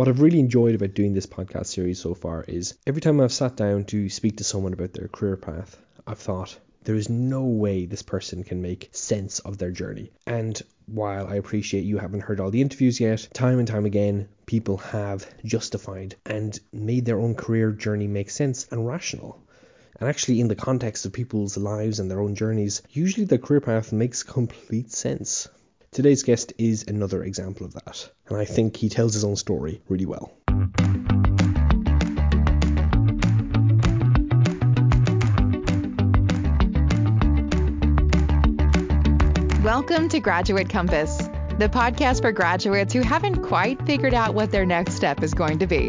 What I've really enjoyed about doing this podcast series so far is every time I've sat down to speak to someone about their career path, I've thought, there is no way this person can make sense of their journey. And while I appreciate you haven't heard all the interviews yet, time and time again, people have justified and made their own career journey make sense and rational. And actually, in the context of people's lives and their own journeys, usually their career path makes complete sense. Today's guest is another example of that, and I think he tells his own story really well. Welcome to Graduate Compass, the podcast for graduates who haven't quite figured out what their next step is going to be.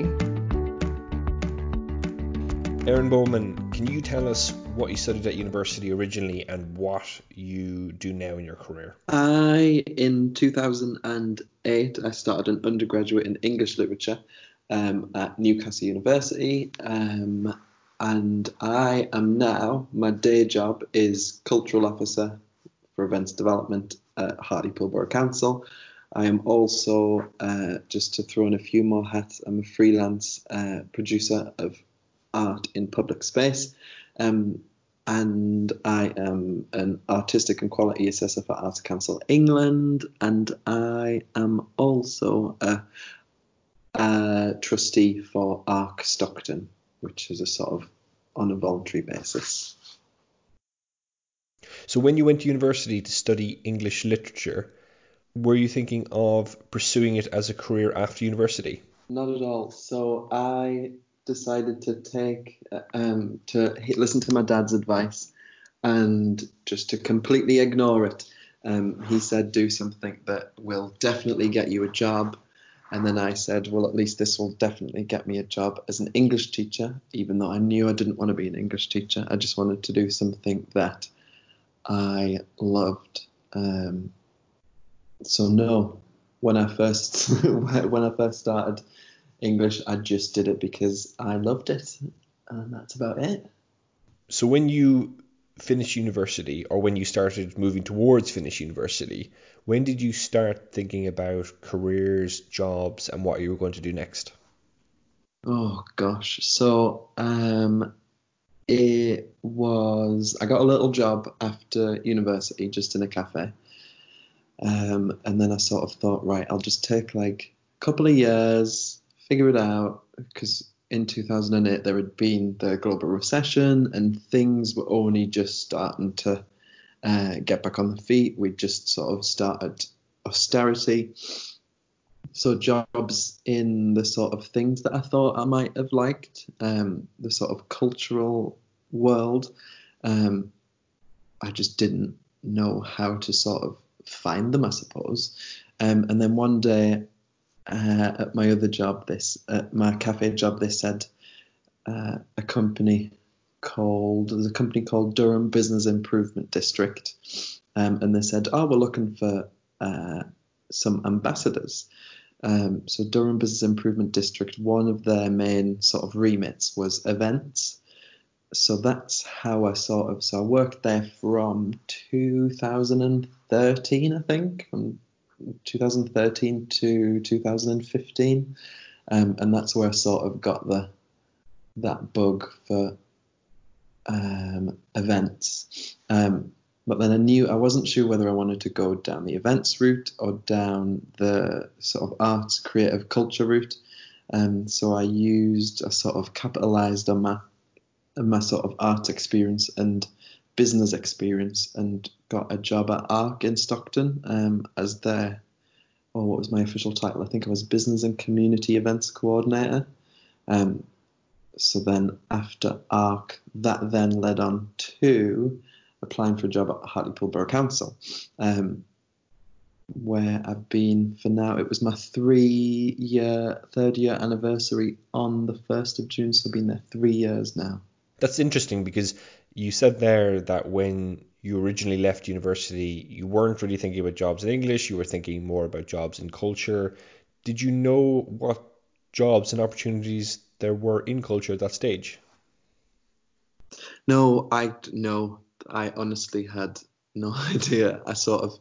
Aaron Bowman, can you tell us what you studied at university originally and what you do now in your career? In 2008, I started an undergraduate in English literature at Newcastle University. And I am now, my day job is cultural officer for events development at Hartlepool Borough Council. I am also, just to throw in a few more hats, I'm a freelance producer of art in public space, and I am an artistic and quality assessor for Arts Council England, and I am also a trustee for ARC Stockton, which is a sort of on a voluntary basis. So when you went to university to study English literature, were you thinking of pursuing it as a career after university? Not at all. So I decided to listen to my dad's advice and just to completely ignore it. He said, do something that will definitely get you a job. And then I said, well, at least this will definitely get me a job as an English teacher, even though I knew I didn't want to be an English teacher. I just wanted to do something that I loved. So no, when I first started English, I just did it because I loved it, and that's about it. So when you finished university, or when you started moving towards finish university, when did you start thinking about careers, jobs, and what you were going to do next? Oh gosh, so it was, I got a little job after university, just in a cafe, and then I sort of thought, right, I'll just take like a couple of years, figure it out, because in 2008 there had been the global recession and things were only just starting to get back on the feet. We just sort of started austerity, so jobs in the sort of things that I thought I might have liked, the sort of cultural world, I just didn't know how to sort of find them, I suppose. And then one day, at my other job, my cafe job, they said there's a company called Durham Business Improvement District, and they said, oh, we're looking for some ambassadors. So Durham Business Improvement District, one of their main sort of remits was events. So that's how I worked there from 2013, I think, from 2013 to 2015, and that's where I sort of got that bug for events, but then I wasn't sure whether I wanted to go down the events route or down the sort of arts, creative, culture route, so I sort of capitalized on my sort of art experience and business experience and got a job at ARC in Stockton as their, what was my official title? I think I was Business and Community Events Coordinator. So then after ARC, that then led on to applying for a job at Hartlepool Borough Council, where I've been for now. It was my third year anniversary on the 1st of June, so I've been there 3 years now. That's interesting because you said there that when you originally left university, you weren't really thinking about jobs in English, you were thinking more about jobs in culture. Did you know what jobs and opportunities there were in culture at that stage? No, I honestly had no idea. I sort of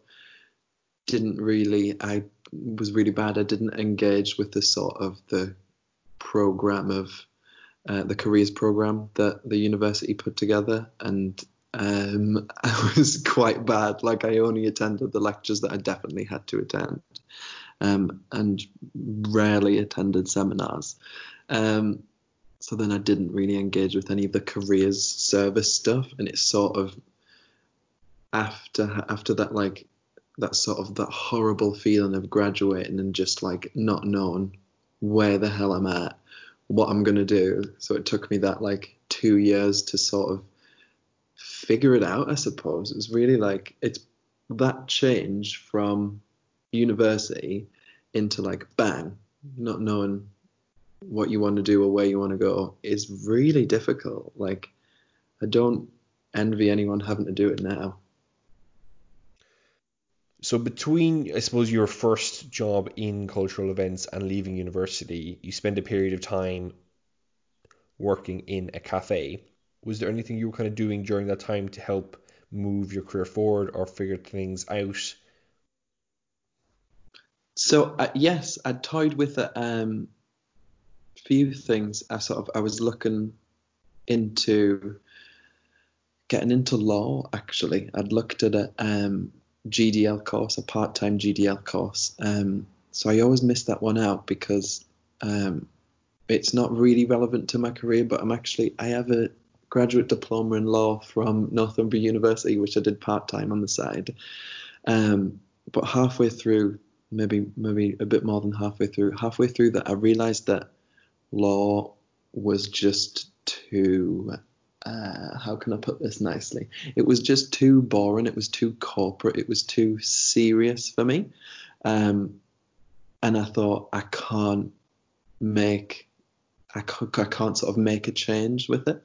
I was really bad. I didn't engage with the sort of the program of the careers program that the university put together, and I was quite bad. Like, I only attended the lectures that I definitely had to attend, and rarely attended seminars. So then I didn't really engage with any of the careers service stuff, and it's sort of after that, like, that sort of that horrible feeling of graduating and just like not knowing where the hell I'm at, what I'm going to do. So it took me that like 2 years to sort of figure it out, I suppose. It was really like, it's that change from university into like, bang, not knowing what you want to do or where you want to go is really difficult. Like, I don't envy anyone having to do it now. So between, I suppose, your first job in cultural events and leaving university, you spend a period of time working in a cafe. Was there anything you were kind of doing during that time to help move your career forward or figure things out? So, yes, I toyed with a few things. I was looking into getting into law, actually. I'd looked at a GDL course, a part-time GDL course. So I always miss that one out because it's not really relevant to my career, but I have a graduate diploma in law from Northumbria University, which I did part-time on the side. But halfway through, maybe a bit more than halfway through that, I realized that law was just too... how can I put this nicely? It was just too boring. It was too corporate. It was too serious for me. And I thought, I can't sort of make a change with it.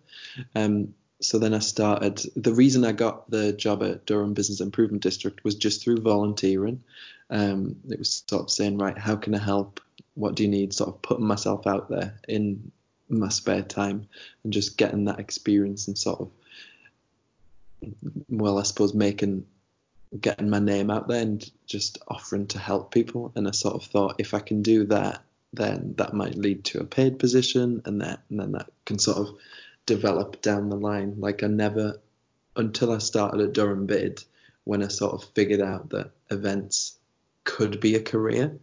So then the reason I got the job at Durham Business Improvement District was just through volunteering. It was sort of saying, right, how can I help? What do you need? Sort of putting myself out there in my spare time and just getting that experience and sort of, well, I suppose getting my name out there and just offering to help people. And I sort of thought, if I can do that, then that might lead to a paid position, and then that can sort of develop down the line. Like, I never, until I started at Durham Bid, when I sort of figured out that events could be a career,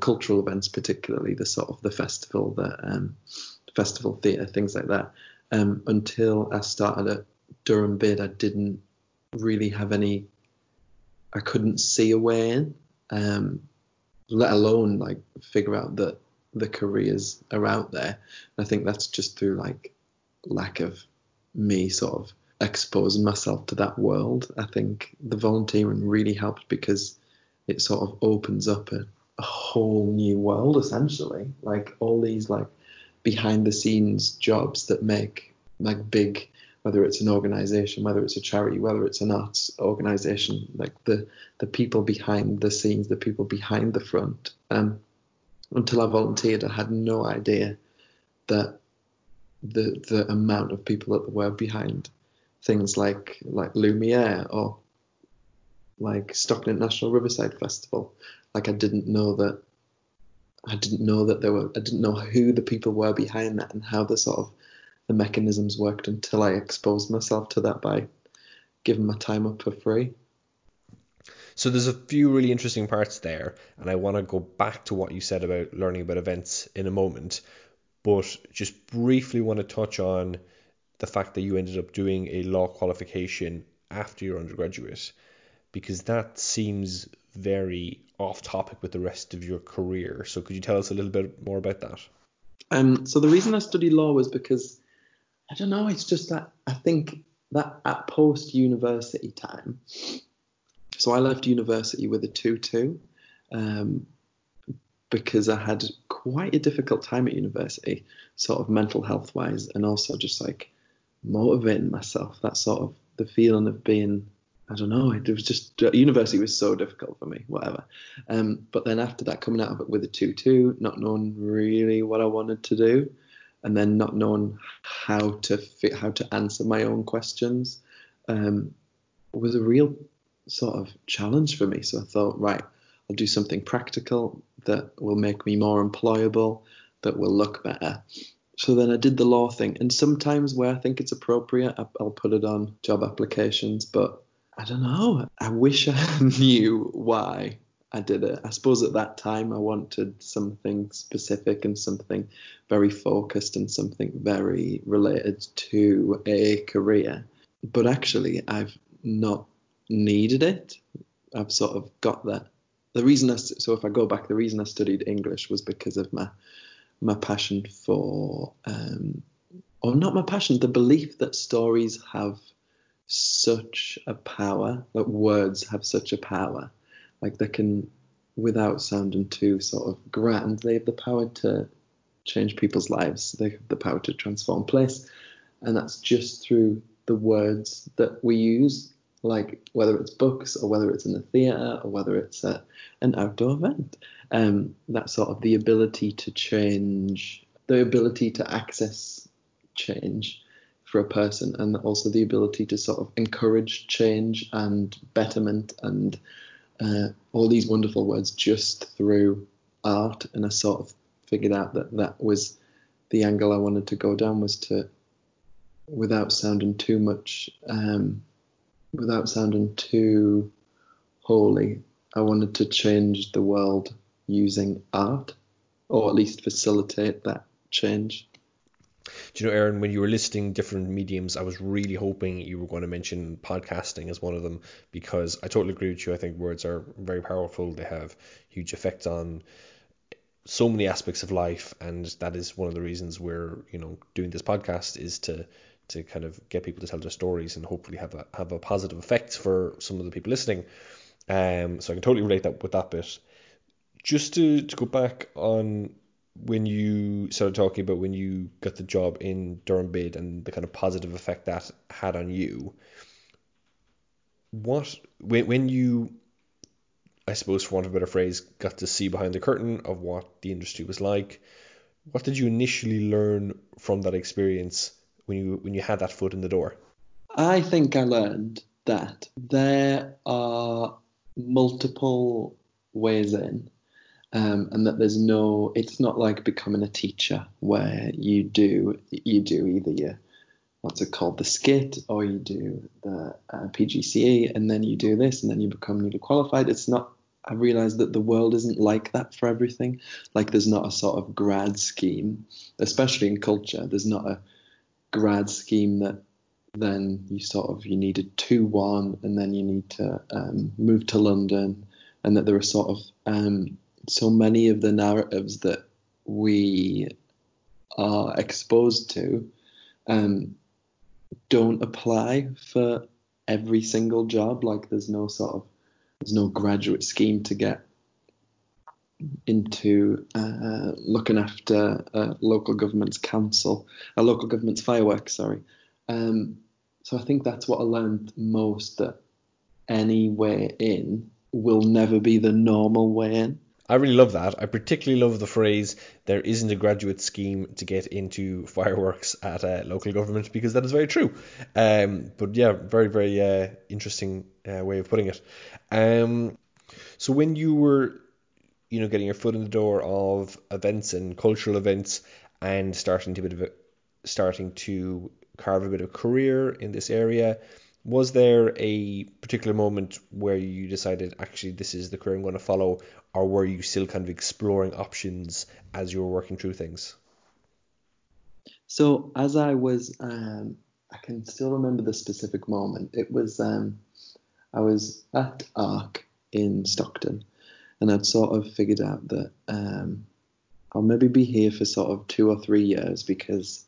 cultural events, particularly the sort of the festival, festival theatre, things like that. Until I started at Durham Bid, I didn't really have any, I couldn't see a way in, let alone like figure out that the careers are out there. And I think that's just through like lack of me sort of exposing myself to that world. I think the volunteering really helped because it sort of opens up a whole new world, essentially. Like, all these like behind the scenes jobs that make like big, whether it's an organization, whether it's a charity, whether it's an arts organization, like the people behind the scenes, the people behind the front. Until I volunteered, I had no idea that the amount of people that were behind things like Lumiere or like Stockton National Riverside Festival. Like, I didn't know who the people were behind that and how the sort of the mechanisms worked until I exposed myself to that by giving my time up for free. So there's a few really interesting parts there, and I want to go back to what you said about learning about events in a moment, but just briefly want to touch on the fact that you ended up doing a law qualification after your undergraduate, because that seems very off topic with the rest of your career. So could you tell us a little bit more about that? So the reason I studied law was because, I don't know, it's just that I think that at post-university time, so I left university with a 2.2 because I had quite a difficult time at university, sort of mental health wise, and also just like motivating myself, that sort of the feeling of being, I don't know, it was just, university was so difficult for me, whatever. But then after that, coming out of it with a 2.2, not knowing really what I wanted to do, and then not knowing how to answer my own questions, was a real sort of challenge for me. So I thought, right, I'll do something practical that will make me more employable, that will look better. So then I did the law thing. And sometimes where I think it's appropriate, I'll put it on job applications. But I don't know. I wish I knew why I did it. I suppose at that time I wanted something specific and something very focused and something very related to a career. But actually, I've not needed it. I've sort of got that. The reason the reason I studied English was because of my passion for, or not my passion, the belief that stories have such a power, that words have such a power. Like they can, without sounding too sort of grand, they have the power to change people's lives. They have the power to transform place. And that's just through the words that we use, like whether it's books or whether it's in a theatre or whether it's at an outdoor event. That sort of the ability to change, the ability to access change for a person, and also the ability to sort of encourage change and betterment and all these wonderful words just through art. And I sort of figured out that was the angle I wanted to go down, was to, without sounding too much, without sounding too holy, I wanted to change the world using art, or at least facilitate that change. Do you know, Aaron, when you were listing different mediums, I was really hoping you were going to mention podcasting as one of them, because I totally agree with you. I think words are very powerful. They have huge effect on so many aspects of life, and that is one of the reasons we're, you know, doing this podcast, is to kind of get people to tell their stories and hopefully have a positive effect for some of the people listening. So I can totally relate that with that bit. Just to go back on when you started talking about when you got the job in Durham Bid and the kind of positive effect that had on you, when you, I suppose for want of a better phrase, got to see behind the curtain of what the industry was like, what did you initially learn from that experience when you had that foot in the door? I think I learned that there are multiple ways in. And that it's not like becoming a teacher where you do either your, what's it called, the skit, or you do the PGCE, and then you do this, and then you become newly qualified. It's not, I realised that the world isn't like that for everything. Like there's not a sort of grad scheme, especially in culture. There's not a grad scheme that then you need a 2-1, and then you need to move to London, and that there are sort of, so many of the narratives that we are exposed to don't apply for every single job. Like there's no graduate scheme to get into looking after a local government's fireworks. So I think that's what I learned most, that any way in will never be the normal way in. I really love that. I particularly love the phrase, there isn't a graduate scheme to get into fireworks at a local government, because that is very true. But yeah, very, very interesting way of putting it. So when you were, getting your foot in the door of events and cultural events and starting to carve a bit of a career in this area, was there a particular moment where you decided, actually, this is the career I'm going to follow, or were you still kind of exploring options as you were working through things? So as I was, I can still remember the specific moment. It was, I was at ARC in Stockton, and I'd sort of figured out that I'll maybe be here for sort of 2 or 3 years, because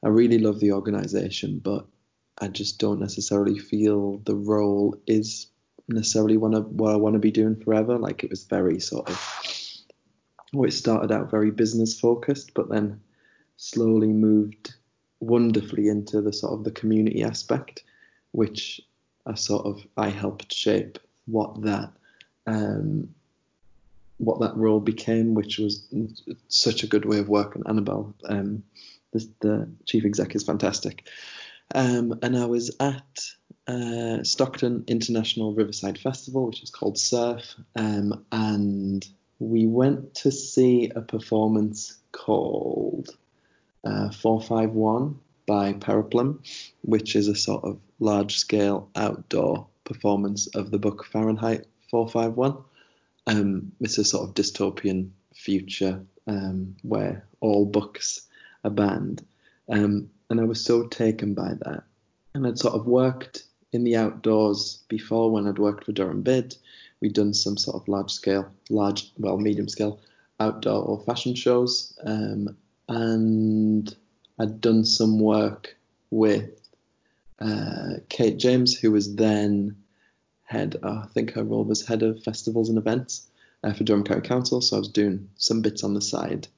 I really love the organisation, but I just don't necessarily feel the role is necessarily what I want to be doing forever. Like it was very sort of, it started out very business focused, but then slowly moved wonderfully into the sort of the community aspect, which I helped shape what that role became, which was such a good way of working. Annabelle, the chief exec, is fantastic. and I was at Stockton International Riverside Festival, which is called SURF, and we went to see a performance called 451 by Paraplum, which is a sort of large-scale outdoor performance of the book Fahrenheit 451. It's a sort of dystopian future where all books are banned. And I was so taken by that. And I'd sort of worked in the outdoors before when I'd worked for Durham Bid. We'd done some sort of medium scale outdoor or fashion shows. And I'd done some work with Kate James, who was then her role was head of festivals and events for Durham County Council. So I was doing some bits on the side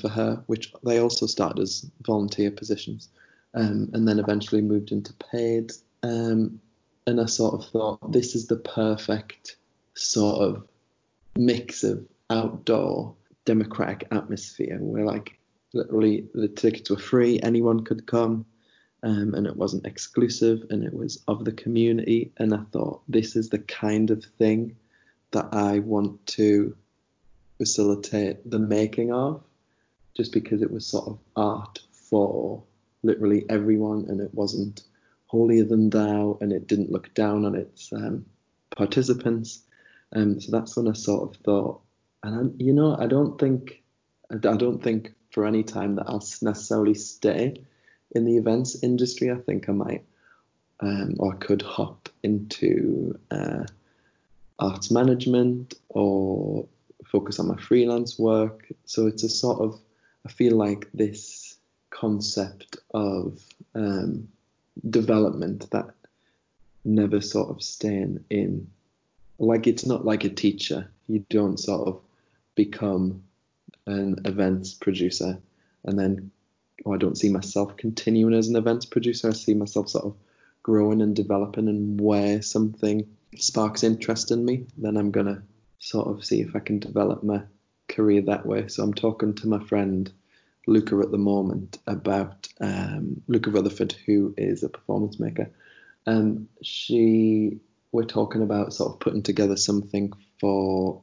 for her, which they also started as volunteer positions, and then eventually moved into paid. And I sort of thought, this is the perfect sort of mix of outdoor democratic atmosphere where, like, literally the tickets were free, anyone could come, and it wasn't exclusive, and it was of the community. And I thought, this is the kind of thing that I want to facilitate the making of, just because it was sort of art for literally everyone, and it wasn't holier than thou, and it didn't look down on its participants. So that's when I sort of thought, and I don't think for any time that I'll necessarily stay in the events industry. I think I might or could hop into arts management or focus on my freelance work. So it's a sort of, I feel like this concept of development that never sort of staying in, like, it's not like a teacher. You don't sort of become an events producer and then, I don't see myself continuing as an events producer. I see myself sort of growing and developing, and where something sparks interest in me, then I'm going to sort of see if I can develop my career that way. So I'm talking to my friend Luca at the moment about Luca Rutherford, who is a performance maker. We're talking about sort of putting together something for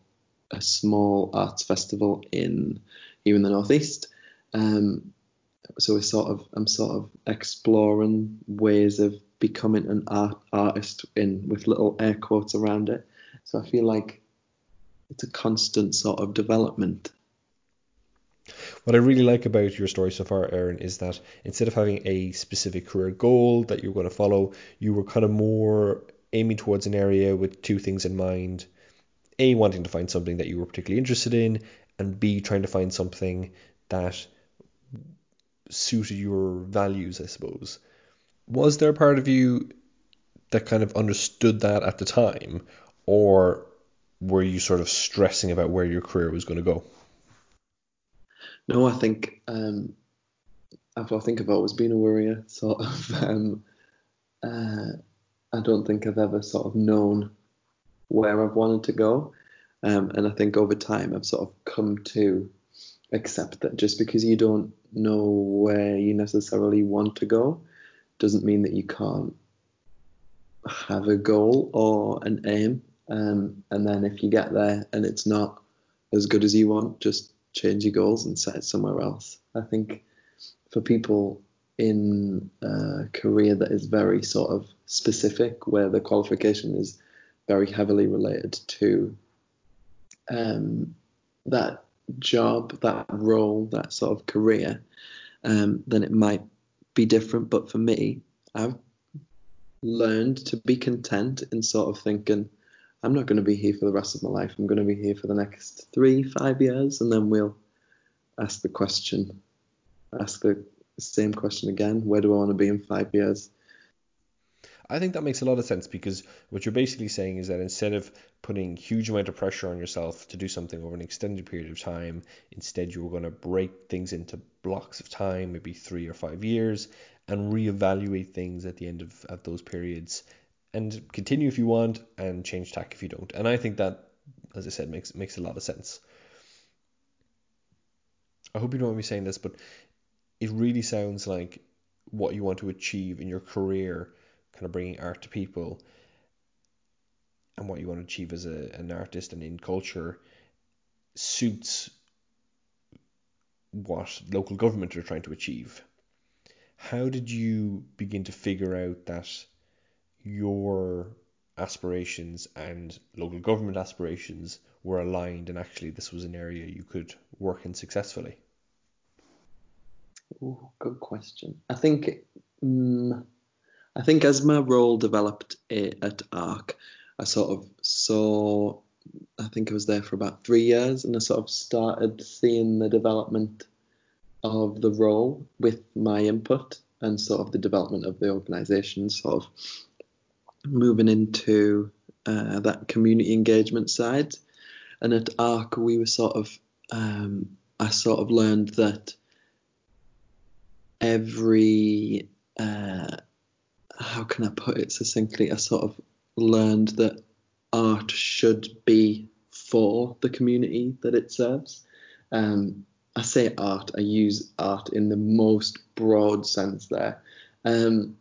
a small arts festival in the Northeast. So I'm sort of exploring ways of becoming an artist with little air quotes around it. So I feel like it's a constant sort of development. What I really like about your story so far, Aaron, is that instead of having a specific career goal that you're going to follow, you were kind of more aiming towards an area with two things in mind. A, wanting to find something that you were particularly interested in, and B, trying to find something that suited your values, I suppose. Was there a part of you that kind of understood that at the time, or were you sort of stressing about where your career was going to go? No, I think I've always been a worrier, sort of. I don't think I've ever sort of known where I've wanted to go, and I think over time I've sort of come to accept that just because you don't know where you necessarily want to go doesn't mean that you can't have a goal or an aim, and then if you get there and it's not as good as you want, just change your goals and set it somewhere else. I think for people in a career that is very sort of specific, where the qualification is very heavily related to that job, that role, that sort of career, then it might be different. But for me, I've learned to be content in sort of thinking, I'm not going to be here for the rest of my life. I'm going to be here for the next 3-5 years, and then we'll ask the same question again. Where do I want to be in 5 years? I think that makes a lot of sense, because what you're basically saying is that instead of putting huge amount of pressure on yourself to do something over an extended period of time, instead you're going to break things into blocks of time, maybe 3 or 5 years, and reevaluate things at the end of those periods, and continue if you want and change tack if you don't. And I think that, as I said, makes a lot of sense. I hope you don't mind me saying this, but it really sounds like what you want to achieve in your career, kind of bringing art to people, and what you want to achieve as an artist and in culture suits what local government are trying to achieve. How did you begin to figure out that your aspirations and local government aspirations were aligned, and actually this was an area you could work in successfully? Oh, good question. I think as my role developed at ARC, I sort of saw, I think I was there for about 3 years, and I sort of started seeing the development of the role with my input and sort of the development of the organisation, sort of moving into that community engagement side. And at ARC, we were sort of, I sort of learned that every, how can I put it succinctly, I sort of learned that art should be for the community that it serves. I say art, I use art in the most broad sense there. So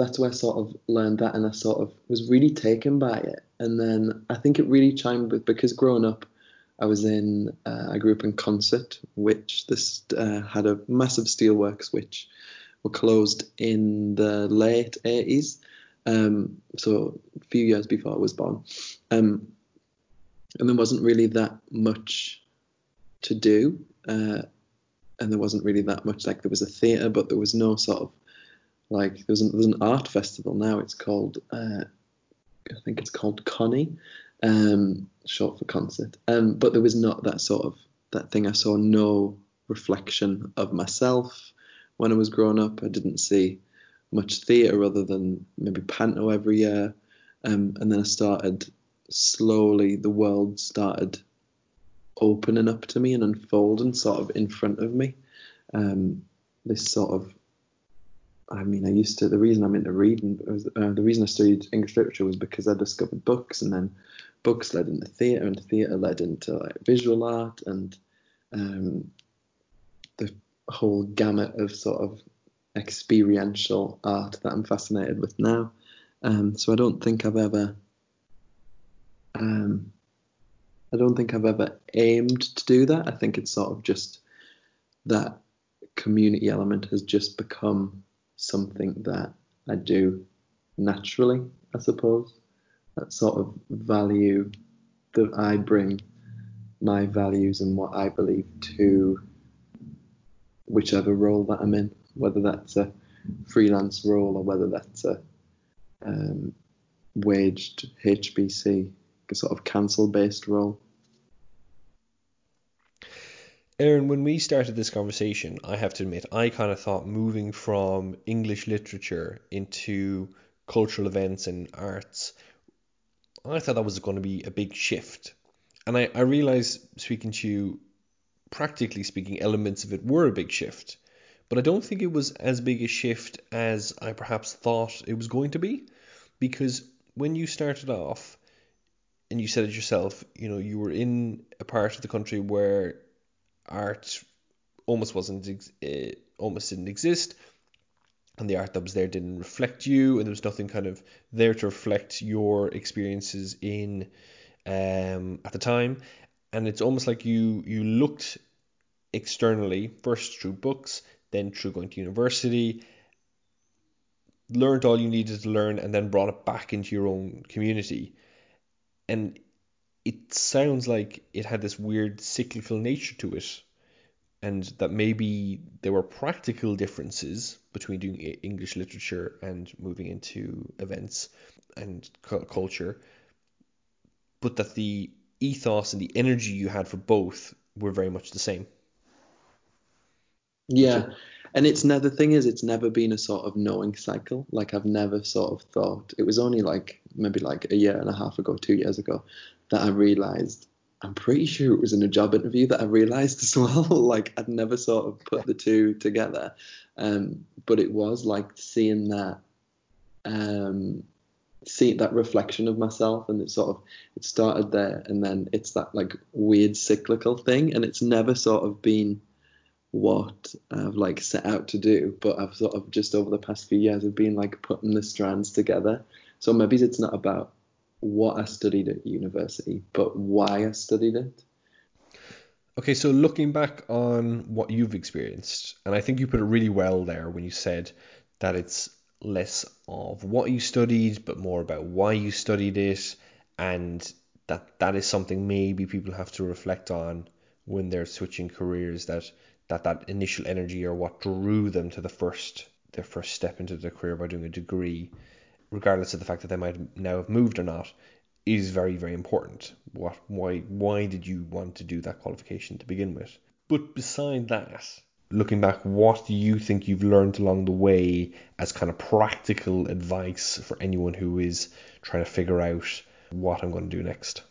that's where I sort of learned that, and I sort of was really taken by it. And then I think it really chimed with, because growing up, I grew up in Consett, which this had a massive steelworks, which were closed in the late 80s. So a few years before I was born. And there wasn't really that much to do. And there wasn't really that much, like there was a theatre, but there was no sort of, like, there's an art festival now. It's called, I think it's called Connie, short for Consett. But there was not that sort of, that thing. I saw no reflection of myself when I was growing up. I didn't see much theatre other than maybe panto every year. And then I started slowly, the world started opening up to me and unfolding sort of in front of me. This sort of, I mean, the reason I'm into reading, the reason I studied English literature was because I discovered books, and then books led into theatre, and theatre led into like visual art, and the whole gamut of sort of experiential art that I'm fascinated with now. So I don't think I've ever aimed to do that. I think it's sort of just that community element has just become something that I do naturally, I suppose. That sort of value that I bring, my values and what I believe, to whichever role that I'm in, whether that's a freelance role or whether that's a waged HBC, a sort of council-based role. Aaron, when we started this conversation, I have to admit, I kind of thought moving from English literature into cultural events and arts, I thought that was going to be a big shift. And I realised, speaking to you, practically speaking, elements of it were a big shift. But I don't think it was as big a shift as I perhaps thought it was going to be. Because when you started off, and you said it yourself, you know, you were in a part of the country where art almost didn't exist, and the art that was there didn't reflect you, and there was nothing kind of there to reflect your experiences in at the time. And it's almost like you looked externally, first through books, then through going to university, learned all you needed to learn, and then brought it back into your own community. And it sounds like it had this weird cyclical nature to it, and that maybe there were practical differences between doing English literature and moving into events and culture, but that the ethos and the energy you had for both were very much the same. Yeah, and it's never been a sort of knowing cycle. Like, I've never sort of thought, it was only like maybe like a year and a half ago, 2 years ago, that I realised, I'm pretty sure it was in a job interview that I realised as well, like I'd never sort of put the two together. But it was like seeing that reflection of myself, and it started there, and then it's that like weird cyclical thing, and it's never sort of been what I've like set out to do, but I've sort of just over the past few years have been like putting the strands together. So maybe it's not about what I studied at university, but why I studied it. Okay, so looking back on what you've experienced, and I think you put it really well there when you said that it's less of what you studied, but more about why you studied it, and that is something maybe people have to reflect on when they're switching careers, that initial energy or what drew them to their first step into their career by doing a degree, regardless of the fact that they might now have moved or not, is very, very important. Why did you want to do that qualification to begin with? But beside that, looking back, what do you think you've learned along the way as kind of practical advice for anyone who is trying to figure out what I'm going to do next?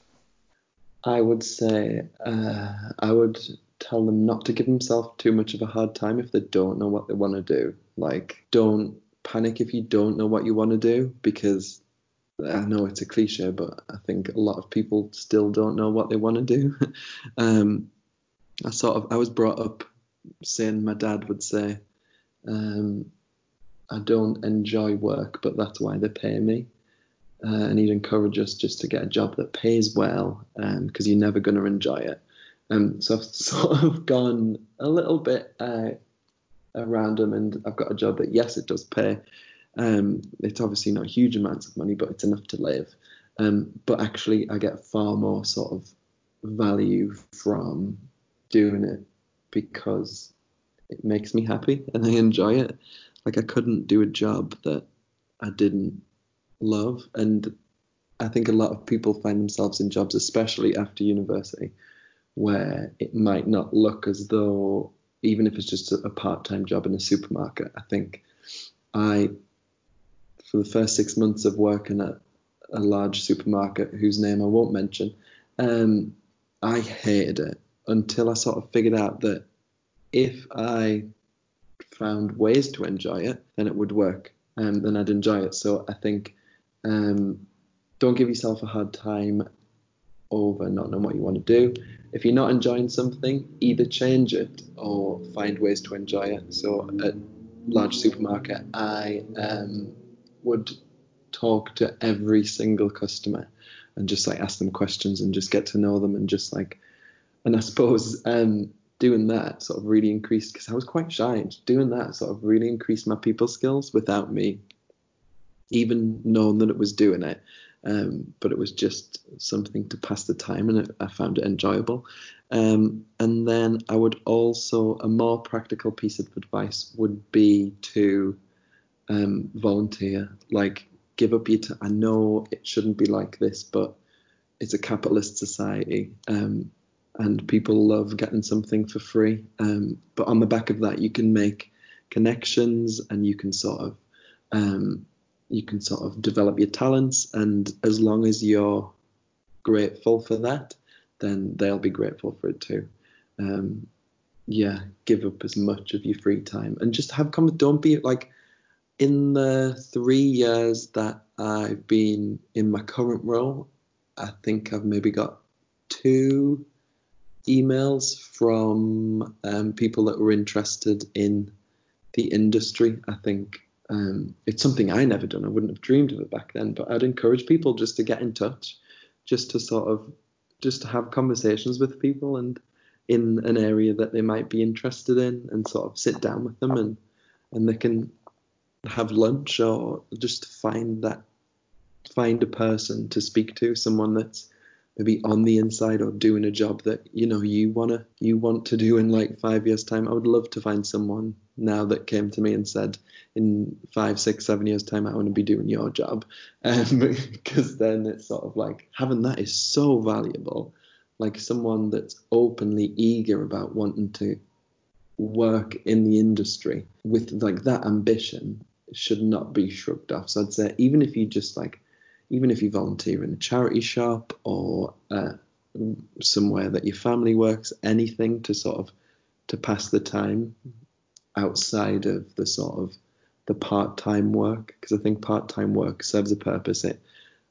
I would say I would tell them not to give themselves too much of a hard time if they don't know what they want to do. Like, don't panic if you don't know what you want to do, because I know it's a cliche, but I think a lot of people still don't know what they want to do. I was brought up saying, my dad would say, I don't enjoy work, but that's why they pay me. And he'd encourage us just to get a job that pays well, because you're never going to enjoy it. So I've sort of gone a little bit around him, and I've got a job that, yes, it does pay. It's obviously not huge amounts of money, but it's enough to live. But actually, I get far more sort of value from doing it because it makes me happy and I enjoy it. Like, I couldn't do a job that I didn't love. And I think a lot of people find themselves in jobs, especially after university, where it might not look as though, even if it's just a part-time job in a supermarket. I think for the first 6 months of working at a large supermarket whose name I won't mention, I hated it until I sort of figured out that if I found ways to enjoy it, then it would work, and then I'd enjoy it. So I think don't give yourself a hard time over not knowing what you want to do. If you're not enjoying something, either change it or find ways to enjoy it. So at large supermarket, I would talk to every single customer and just like ask them questions and just get to know them, and just like, and I suppose doing that sort of really increased, because I was quite shy, and doing that sort of really increased my people skills without me even knowing that it was doing it. But it was just something to pass the time, and I found it enjoyable. And then I would also, a more practical piece of advice would be to volunteer. Like, give up your time. I know it shouldn't be like this, but it's a capitalist society, and people love getting something for free. But on the back of that, you can make connections, and you can sort of develop your talents, and as long as you're grateful for that, then they'll be grateful for it too. Give up as much of your free time and just have comments. Don't be like, in the 3 years that I've been in my current role, I think I've maybe got 2 emails from people that were interested in the industry. I think it's something I never done. I wouldn't have dreamed of it back then, but I'd encourage people just to get in touch, just to have conversations with people, and in an area that they might be interested in, and sort of sit down with them, and they can have lunch, or just find a person to speak to, someone that's maybe on the inside or doing a job that, you know, you want to do in like 5 years time. I would love to find someone now that came to me and said, in 5, 6, 7 years time, I want to be doing your job. Because then it's sort of like, having that is so valuable. Like, someone that's openly eager about wanting to work in the industry with like that ambition should not be shrugged off. So I'd say, even if you volunteer in a charity shop or somewhere that your family works, anything to pass the time outside of the part-time work, because I think part-time work serves a purpose. It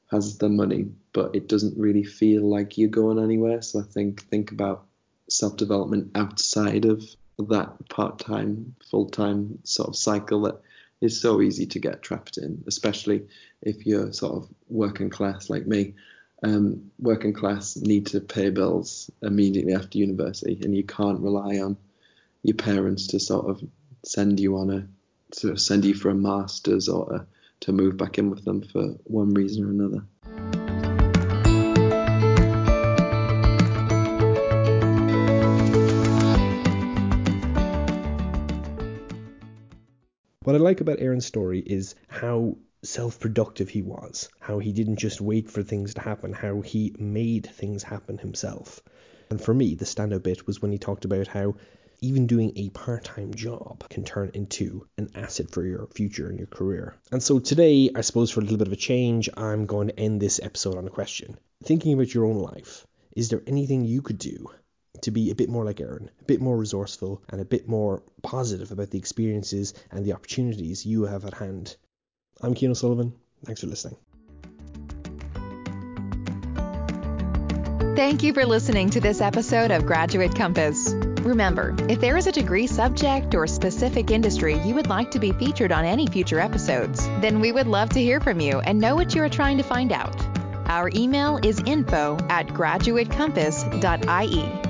has the money, but it doesn't really feel like you're going anywhere. So I think about self-development outside of that part-time, full-time sort of cycle that is so easy to get trapped in, especially if you're sort of working class like me. Working class need to pay bills immediately after university, and you can't rely on your parents to sort of send you for a master's or to move back in with them for one reason or another. What I like about Aaron's story is how self-productive he was, how he didn't just wait for things to happen, how he made things happen himself. And for me, the standout bit was when he talked about how even doing a part-time job can turn into an asset for your future and your career. And so today, I suppose for a little bit of a change, I'm going to end this episode on a question. Thinking about your own life, is there anything you could do to be a bit more like Aaron, a bit more resourceful, and a bit more positive about the experiences and the opportunities you have at hand? I'm Keno Sullivan. Thanks for listening. Thank you for listening to this episode of Graduate Compass. Remember, if there is a degree subject or specific industry you would like to be featured on any future episodes, then we would love to hear from you and know what you are trying to find out. Our email is info@graduatecompass.ie.